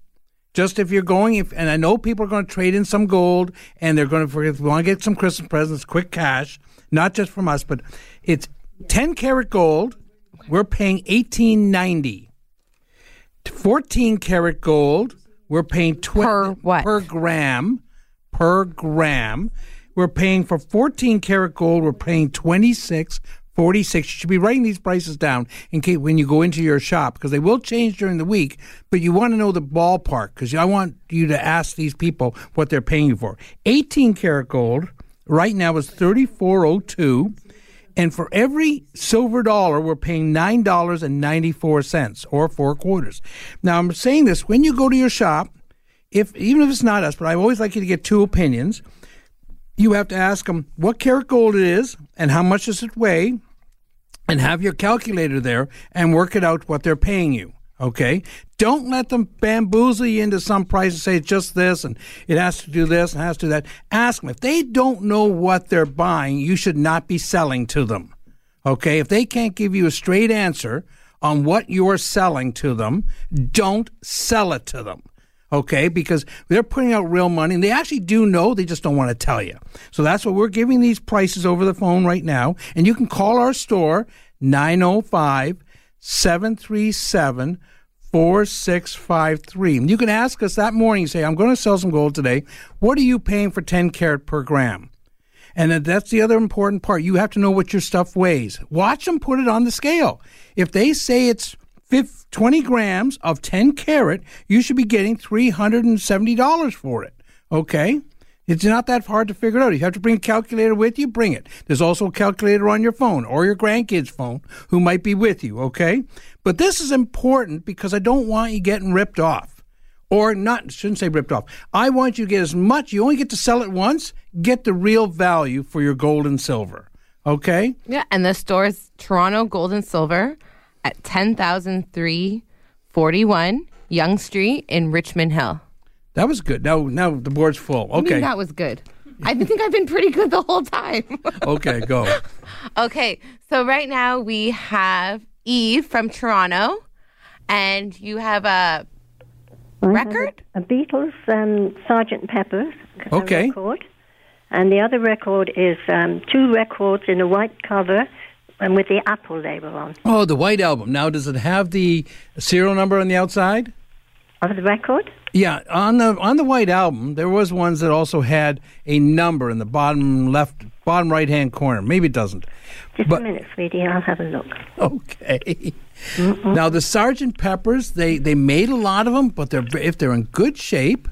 Just if you're going, if, and I know people are going to trade in some gold, and they're going to, if we want to get some Christmas presents, quick cash, not just from us, but it's ten karat gold. We're paying eighteen ninety. fourteen karat gold, we're paying tw- per what? Per gram. Per gram. We're paying for fourteen karat gold, we're paying twenty-six. forty-six. You should be writing these prices down in case when you go into your shop, because they will change during the week, but you want to know the ballpark, because I want you to ask these people what they're paying you for. eighteen karat gold right now is thirty-four oh two, and for every silver dollar, we're paying nine dollars and ninety-four cents, or four quarters. Now, I'm saying this, when you go to your shop, if even if it's not us, but I always like you to get two opinions. You have to ask them what karat gold it is and how much does it weigh, and have your calculator there and work it out what they're paying you, okay? Don't let them bamboozle you into some price and say it's just this and it has to do this and it has to do that. Ask them. If they don't know what they're buying, you should not be selling to them, okay? If they can't give you a straight answer on what you're selling to them, don't sell it to them. Okay, because they're putting out real money, and they actually do know, they just don't want to tell you. So that's what we're giving these prices over the phone right now. And you can call our store, nine oh five, seven three seven, four six five three. And you can ask us that morning, say, I'm going to sell some gold today. What are you paying for ten karat per gram? And that's the other important part. You have to know what your stuff weighs. Watch them put it on the scale. If they say it's twenty grams of ten karat, you should be getting three hundred seventy dollars for it, okay? It's not that hard to figure it out. You have to bring a calculator with you, bring it. There's also a calculator on your phone or your grandkid's phone who might be with you, okay? But this is important because I don't want you getting ripped off or not, shouldn't say ripped off. I want you to get as much. You only get to sell it once. Get the real value for your gold and silver. Okay? Yeah, and the store is Toronto Gold and Silver at ten thousand three forty-one Yonge Street in Richmond Hill. That was good. Now, now the board's full. Okay. I mean, that was good. I think I've been pretty good the whole time. Okay, go. Okay, so right now we have Eve from Toronto, and you have a record? Have a Beatles, um, Sergeant Pepper's okay. record. And the other record is um, two records in a white cover and with the Apple label on. Oh, the White Album. Now, does it have the serial number on the outside? Of the record? Yeah, on the on the White Album, there was ones that also had a number in the bottom left, bottom right-hand corner. Maybe it doesn't. Just but, a minute, sweetie. I'll have a look. Okay. Mm-mm. Now, the Sergeant Peppers, they, they made a lot of them, but they're if they're in good shape,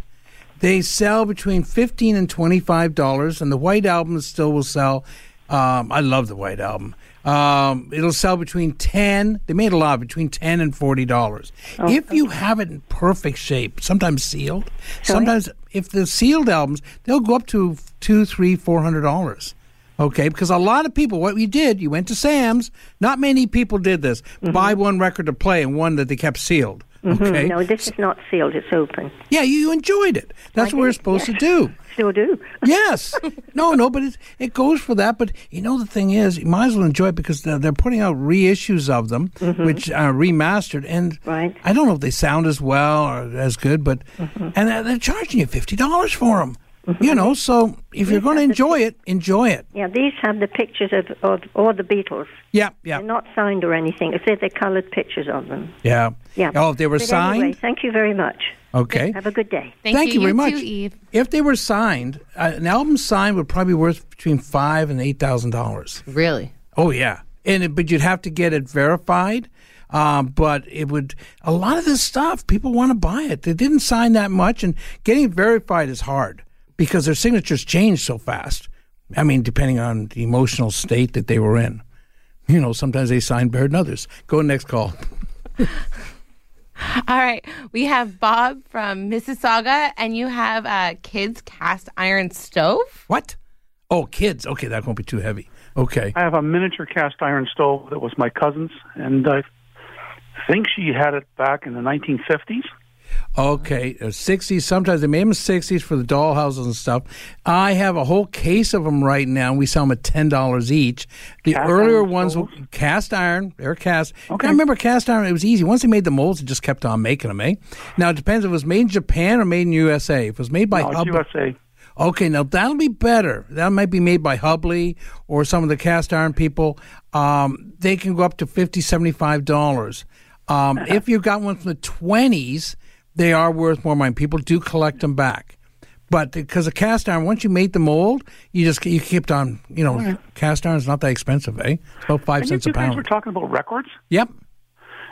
they sell between fifteen dollars and twenty-five dollars, and the White Album still will sell. Um, I love the White Album. Um, it'll sell between ten. They made a lot between ten and forty dollars. Oh, if okay. you have it in perfect shape, sometimes sealed, Sorry? sometimes if the sealed albums, they'll go up to two, three, four hundred dollars. Okay, because a lot of people, what we did, you went to Sam's. Not many people did this. Mm-hmm. Buy one record to play and one that they kept sealed. Mm-hmm. Okay, no, this is not sealed; it's open. Yeah, you enjoyed it. That's I what did. we're supposed yes. to do. Still do. Yes. No, no, but it it goes for that. But you know, the thing is, you might as well enjoy it because they're, they're putting out reissues of them, mm-hmm. which are remastered. And right. I don't know if they sound as well or as good, but mm-hmm. and they're charging you fifty dollars for them. Mm-hmm. You know, so if these you're going to enjoy the, it, enjoy it. Yeah, these have the pictures of, of all the Beatles. Yeah, yeah. They're not signed or anything. It's they're, they're coloured pictures of them. Yeah. Yeah. Oh, if they were but signed? Anyway, thank you very much. Okay. Have a good day. Thank, thank you, you very you much. Too, Eve. If they were signed, uh, an album signed would probably be worth between five thousand dollars and eight thousand dollars. Really? Oh, yeah. And it, But you'd have to get it verified. Um, but it would, a lot of this stuff, people want to buy it. They didn't sign that much, and getting it verified is hard. Because their signatures change so fast. I mean, depending on the emotional state that they were in. You know, sometimes they sign better than others. Go to the next call. All right. We have Bob from Mississauga, and you have a kid's cast iron stove. What? Oh, kids. Okay, that won't be too heavy. Okay. I have a miniature cast iron stove that was my cousin's, and I think she had it back in the nineteen fifties. Okay, sixties. Sometimes they made them sixties for the dollhouses and stuff. I have a whole case of them right now. And we sell them at ten dollars each. The cast earlier ones were cast iron, they're cast. Okay. I remember cast iron. It was easy. Once they made the molds, it just kept on making them. Eh? Now it depends if it was made in Japan or made in U S A. If it was made by no, it's Hubley, U S A. Okay, now that'll be better. That might be made by Hubley or some of the cast iron people. Um, they can go up to fifty, seventy-five dollars. Um, uh-huh. If you got one from the twenties. They are worth more money. People do collect them back, but because the cast iron, once you made the mold, you just you kept on. You know, yeah. Cast iron's not that expensive, eh? It's about five and cents you a pound. Guys were talking about records. Yep,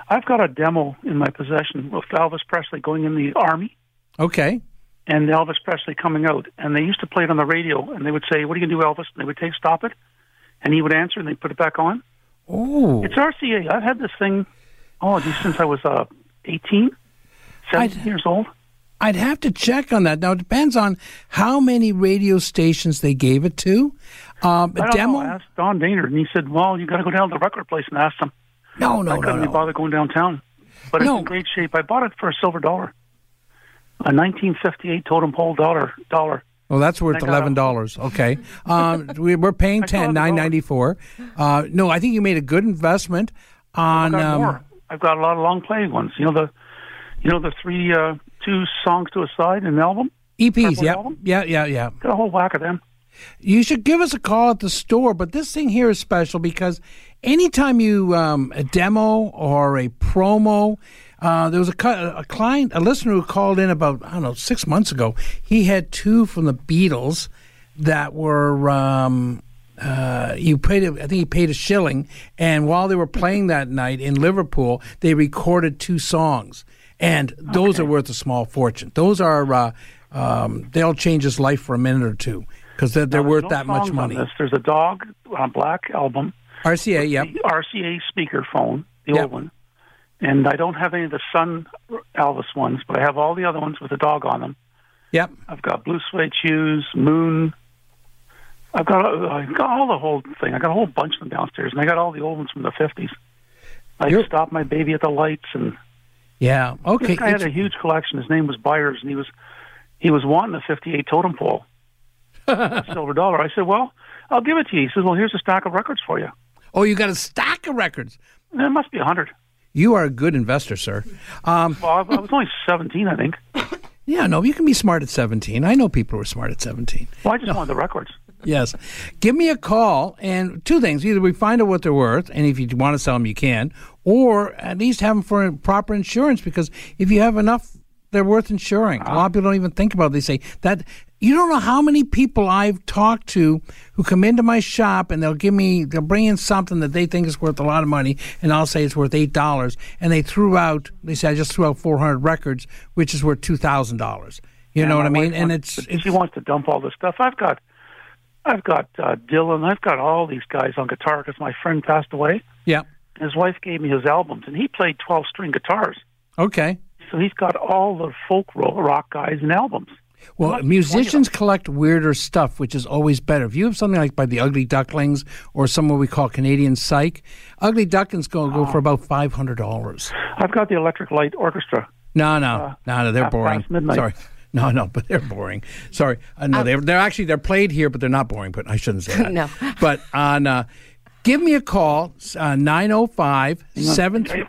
I've got a demo in my possession with Elvis Presley going in the army. Okay, and Elvis Presley coming out, and they used to play it on the radio, and they would say, "What are you gonna do, Elvis?" And they would say, "Stop it," and he would answer, and they put it back on. Oh, it's R C A. I've had this thing, oh, geez, since I was uh, eighteen. I'd, years old. I'd have to check on that. Now, it depends on how many radio stations they gave it to. Um, I, demo? I asked Don Daynard, and he said, well, you got to go down to the record place and ask them. No, no, I no. I couldn't no. be bothered going downtown. But no. It's in great shape. I bought it for a silver dollar, a nineteen fifty-eight totem pole dollar. dollar. Well, that's worth eleven dollars. Okay. Um, we're paying ten nine ninety four. Uh, no, I think you made a good investment on... I've got um, more. I've got a lot of long-playing ones. You know, the... You know the three, uh, two songs to a side in an album? E Ps, yeah. Album? Yeah, yeah, yeah. Got a whole whack of them. You should give us a call at the store, but this thing here is special because anytime you, um, a demo or a promo, uh, there was a, a client, a listener who called in about, I don't know, six months ago. He had two from the Beatles that were, um, Uh, you paid. I think he paid a shilling, and while they were playing that night in Liverpool, they recorded two songs, and those okay. are worth a small fortune. Those are uh, um, they'll change his life for a minute or two because they're, they're worth no that much money. There's a dog on a black album, R C A, yeah, R C A speakerphone, the yep. old one, And I don't have any of the Sun Elvis ones, but I have all the other ones with a dog on them. Yep. I've got Blue Suede Shoes, Moon. I've got, I've got all the whole thing. I've got a whole bunch of them downstairs, and I got all the old ones from the fifties. I You're... stopped my baby at the lights. and Yeah, okay. This guy it's... had a huge collection. His name was Byers, and he was he was wanting a fifty-eight totem pole. Silver dollar. I said, well, I'll give it to you. He says, well, here's a stack of records for you. Oh, you got a stack of records? There must be a hundred. You are a good investor, sir. Um, well, I, I was only seventeen, I think. Yeah, no, you can be smart at seventeen. I know people who are smart at seventeen. Well, I just no. wanted the records. Yes. Give me a call, and two things. Either we find out what they're worth, and if you want to sell them, you can, or at least have them for proper insurance, because if you have enough, they're worth insuring. Uh-huh. A lot of people don't even think about it. They say that... You don't know how many people I've talked to who come into my shop and they'll give me, they'll bring in something that they think is worth a lot of money, and I'll say it's worth eight dollars. And they threw out, they say, I just threw out four hundred records, which is worth two thousand dollars. You yeah, know what I mean? Wants, and it's, it's... She wants to dump all this stuff. I've got I've got uh, Dylan. I've got all these guys on guitar because my friend passed away. Yeah. His wife gave me his albums, and he played twelve-string guitars. Okay. So he's got all the folk rock guys and albums. Well, musicians collect weirder stuff, which is always better. If you have something like by the Ugly Ducklings or someone we call Canadian Psych, Ugly Ducklings go, go for about five hundred dollars. I've got the Electric Light Orchestra. No, no, uh, no, no, they're boring. Sorry. No, no, but they're boring. Sorry. Uh, no, um, they're, they're actually, they're played here, but they're not boring, but I shouldn't say that. No. But on, uh, give me a call, nine oh five, seven three...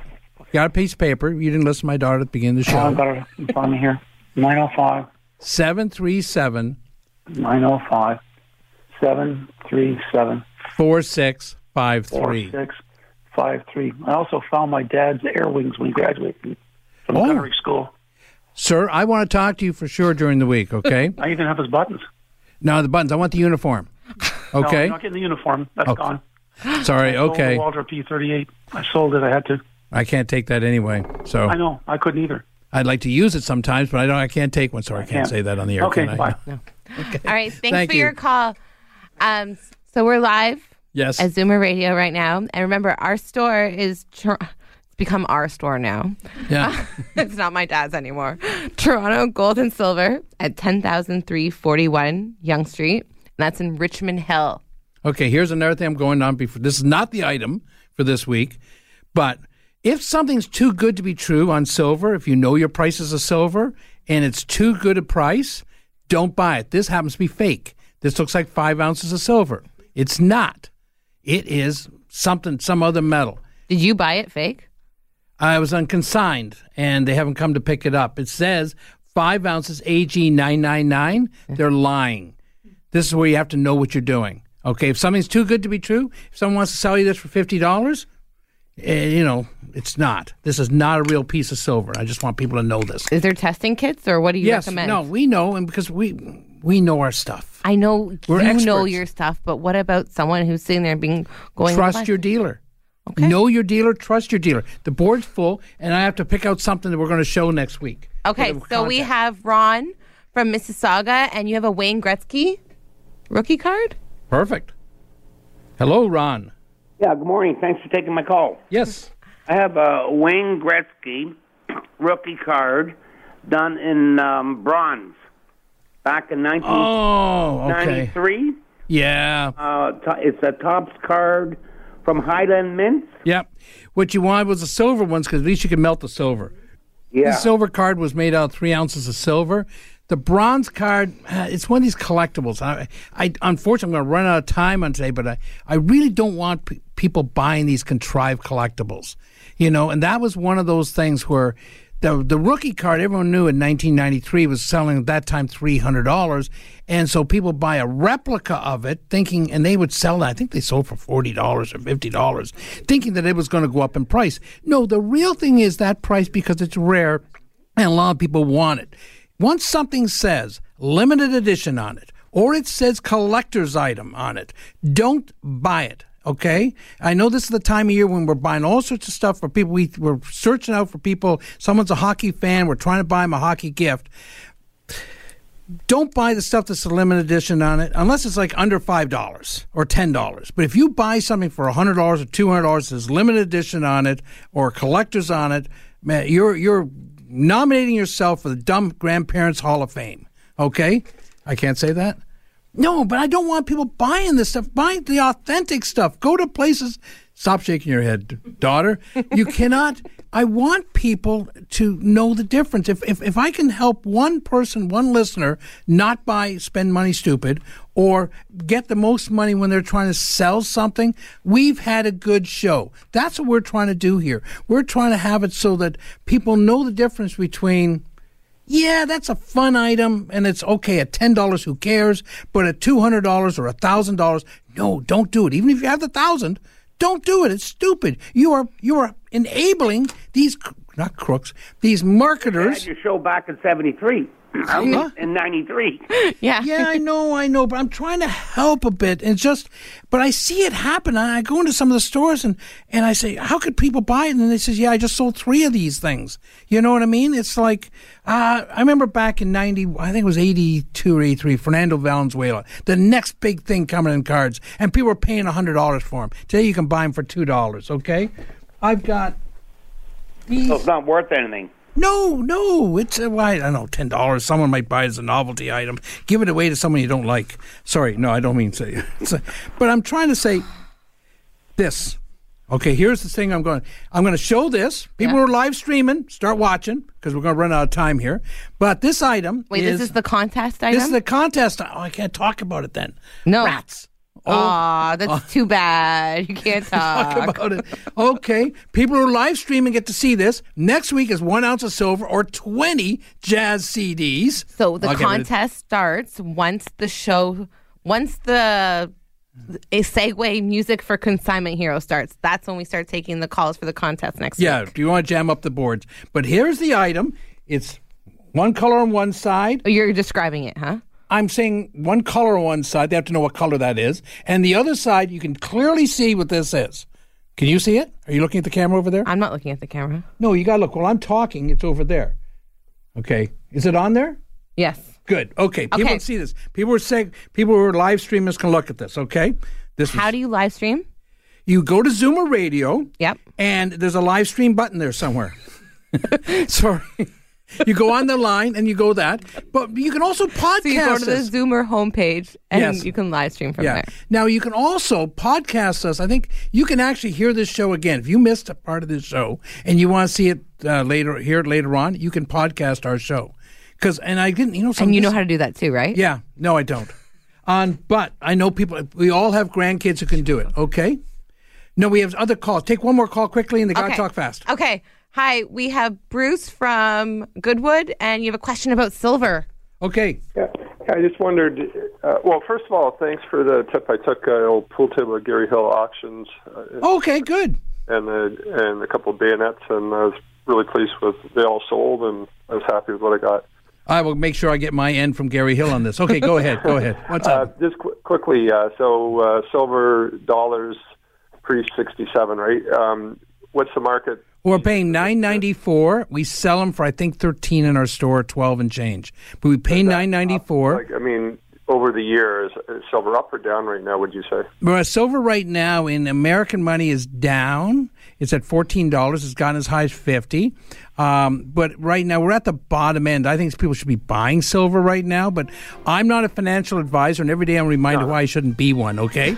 Got a piece of paper. You didn't listen to my daughter at the beginning of the show. I've got it in front of me here. nine oh five... seven three seven nine oh five seven three seven four six five three four six five three. I also found my dad's air wings when he graduated from oh. culinary school. Sir, I want to talk to you for sure during the week, okay? I even have his buttons. No, the buttons. I want the uniform. Okay. No, I'm not getting the uniform. That's oh. gone. Sorry, I sold okay. the Walter P thirty-eight. I sold it. I had to. I can't take that anyway. So I know. I couldn't either. I'd like to use it sometimes, but I don't. I can't take one, so I, I can't, can't say that on the air. Okay, can I? Bye. No. Okay. All right, thanks Thank for you. your call. Um, so we're live yes. at Zoomer Radio right now. And remember, our store is tr- it's become our store now. Yeah, uh, it's not my dad's anymore. Toronto Gold and Silver at ten thousand three forty-one Yonge Street. And that's in Richmond Hill. Okay, here's another thing I'm going on before. This is not the item for this week, but... If something's too good to be true on silver, if you know your price is a silver and it's too good a price, don't buy it. This happens to be fake. This looks like five ounces of silver. It's not. It is something, some other metal. Did you buy it fake? I was unconsigned, and they haven't come to pick it up. It says five ounces A G nine nine nine. They're lying. This is where you have to know what you're doing. Okay, if something's too good to be true, if someone wants to sell you this for fifty dollars, you know, it's not. This is not a real piece of silver. I just want people to know this. Is there testing kits, or what do you yes, recommend? Yes, no, we know, and because we we know our stuff. I know We're you experts. know your stuff, but what about someone who's sitting there being going? Trust your dealer. Okay. Know your dealer. Trust your dealer. The board's full, and I have to pick out something that we're going to show next week. Okay, so contact. We have Ron from Mississauga, and you have a Wayne Gretzky rookie card. Perfect. Hello, Ron. Yeah, good morning. Thanks for taking my call. Yes. I have a Wayne Gretzky rookie card done in um, bronze back in nineteen ninety-three. Oh, okay. Yeah. Uh, it's a Topps card from Highland Mint. Yep. What you wanted was the silver ones because at least you can melt the silver. Yeah. The silver card was made out of three ounces of silver. The bronze card, it's one of these collectibles. I, I unfortunately, I'm going to run out of time on today, but I, I really don't want p- people buying these contrived collectibles, you know. And that was one of those things where the the rookie card, everyone knew in nineteen ninety-three, was selling at that time three hundred dollars. And so people buy a replica of it thinking, and they would sell that. I think they sold for forty dollars or fifty dollars, thinking that it was going to go up in price. No, the real thing is that price because it's rare and a lot of people want it. Once something says limited edition on it, or it says collector's item on it, don't buy it, okay? I know this is the time of year when we're buying all sorts of stuff for people. We, we're searching out for people. Someone's a hockey fan. We're trying to buy them a hockey gift. don't buy the stuff that's a limited edition on it unless it's like under five dollars or ten dollars. But if you buy something for one hundred dollars or two hundred dollars that's limited edition on it or collectors on it, man, you're you're nominating yourself for the Dumb Grandparents Hall of Fame, okay? I can't say that? No, but I don't want people buying this stuff. Buy the authentic stuff. Go to places. Stop shaking your head, daughter. You cannot. I want people to know the difference. If, if if I can help one person, one listener, not buy, spend money stupid, or get the most money when they're trying to sell something, we've had a good show. That's what we're trying to do here. We're trying to have it so that people know the difference between, yeah, that's a fun item, and it's okay at ten dollars, who cares? But at two hundred dollars or one thousand dollars, no, don't do it. Even if you have the one thousand dollars, don't do it. It's stupid. You are you are enabling these, not crooks, these marketers. I had your show back in seventy-three. Huh? In ninety-three. Yeah. Yeah, I know, I know, but I'm trying to help a bit. And just, but I see it happen. I go into some of the stores and, and I say, how could people buy it? And they say, yeah, I just sold three of these things. You know what I mean? It's like, uh, I remember back in ninety, I think it was eighty-two or eighty-three, Fernando Valenzuela, the next big thing coming in cards. And people were paying one hundred dollars for them. Today you can buy them for two dollars, okay? I've got these. So it's not worth anything. No, no, it's, uh, well, I don't know, ten dollars. Someone might buy it as a novelty item. Give it away to someone you don't like. Sorry, no, I don't mean to say. But I'm trying to say this. Okay, here's the thing I'm going I'm going to show this. People yeah. who are live streaming, start watching, because we're going to run out of time here. But this item Wait, is, this is the contest item? This is the contest. Oh, I can't talk about it then. No. Rats. Aw, oh, that's uh, too bad. You can't talk. talk about it. Okay. People who are live streaming get to see this. Next week is one ounce of silver or twenty jazz C Ds. So the okay, contest starts once the show, once the a segue music for Consignment Hero starts. That's when we start taking the calls for the contest next yeah, week. Yeah, do you want to jam up the boards? But here's the item. It's one color on one side. Oh, you're describing it, huh? I'm saying one color on one side. They have to know what color that is. And the other side, you can clearly see what this is. Can you see it? Are you looking at the camera over there? I'm not looking at the camera. No, you got to look. While I'm talking, it's over there. Okay. Is it on there? Yes. Good. Okay. People okay. can see this. People are saying, people who are live streamers can look at this. Okay. This. How is, do you live stream? You go to Zoomer Radio. Yep. And there's a live stream button there somewhere. Sorry. You go on the line and you go that. But you can also podcast. So you go to the Zoomer homepage and yes. you can live stream from yeah. there. Now, you can also podcast us. I think you can actually hear this show again. If you missed a part of this show and you want to see it uh, later, hear it later on, you can podcast our show. Because, and I didn't, you know, some and you know how to do that too, right? Yeah. No, I don't. Um, but I know people, we all have grandkids who can do it. Okay. No, we have other calls. Take one more call quickly and they got to okay. talk fast. Okay. Hi, we have Bruce from Goodwood, and you have a question about silver. Okay. Yeah, I just wondered, uh, well, first of all, thanks for the tip. I took an old pool table at Gary Hill Auctions. Uh, okay, and, good. And a, and a couple of bayonets, and I was really pleased with they all sold, and I was happy with what I got. I will make sure I get my end from Gary Hill on this. Okay, go ahead, go ahead. What's uh, up? Just qu- quickly, uh, so uh, silver dollars pre sixty-seven, right? Um, what's the market? We're paying nine ninety four. We sell them for I think thirteen in our store, twelve and change. But we pay nine ninety four. Like, I mean, over the years, is silver up or down right now? Would you say? Well, silver right now in American money is down. It's at fourteen dollars. It's gotten as high as fifty. Um, but right now we're at the bottom end. I think people should be buying silver right now. But I'm not a financial advisor, and every day I'm reminded no. why I shouldn't be one. Okay,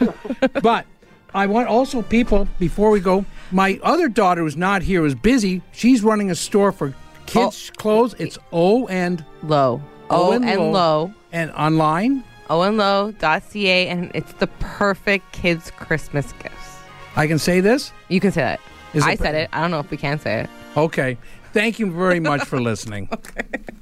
but. I want also people, before we go, my other daughter who's not here is busy. She's running a store for kids' oh. clothes. It's O and Low. O, o and, and Low. Low. And online? O and Low.ca, and it's the perfect kids' Christmas gifts. I can say this? You can say that. Is I it said per- it. I don't know if we can say it. Okay. Thank you very much for listening. Okay.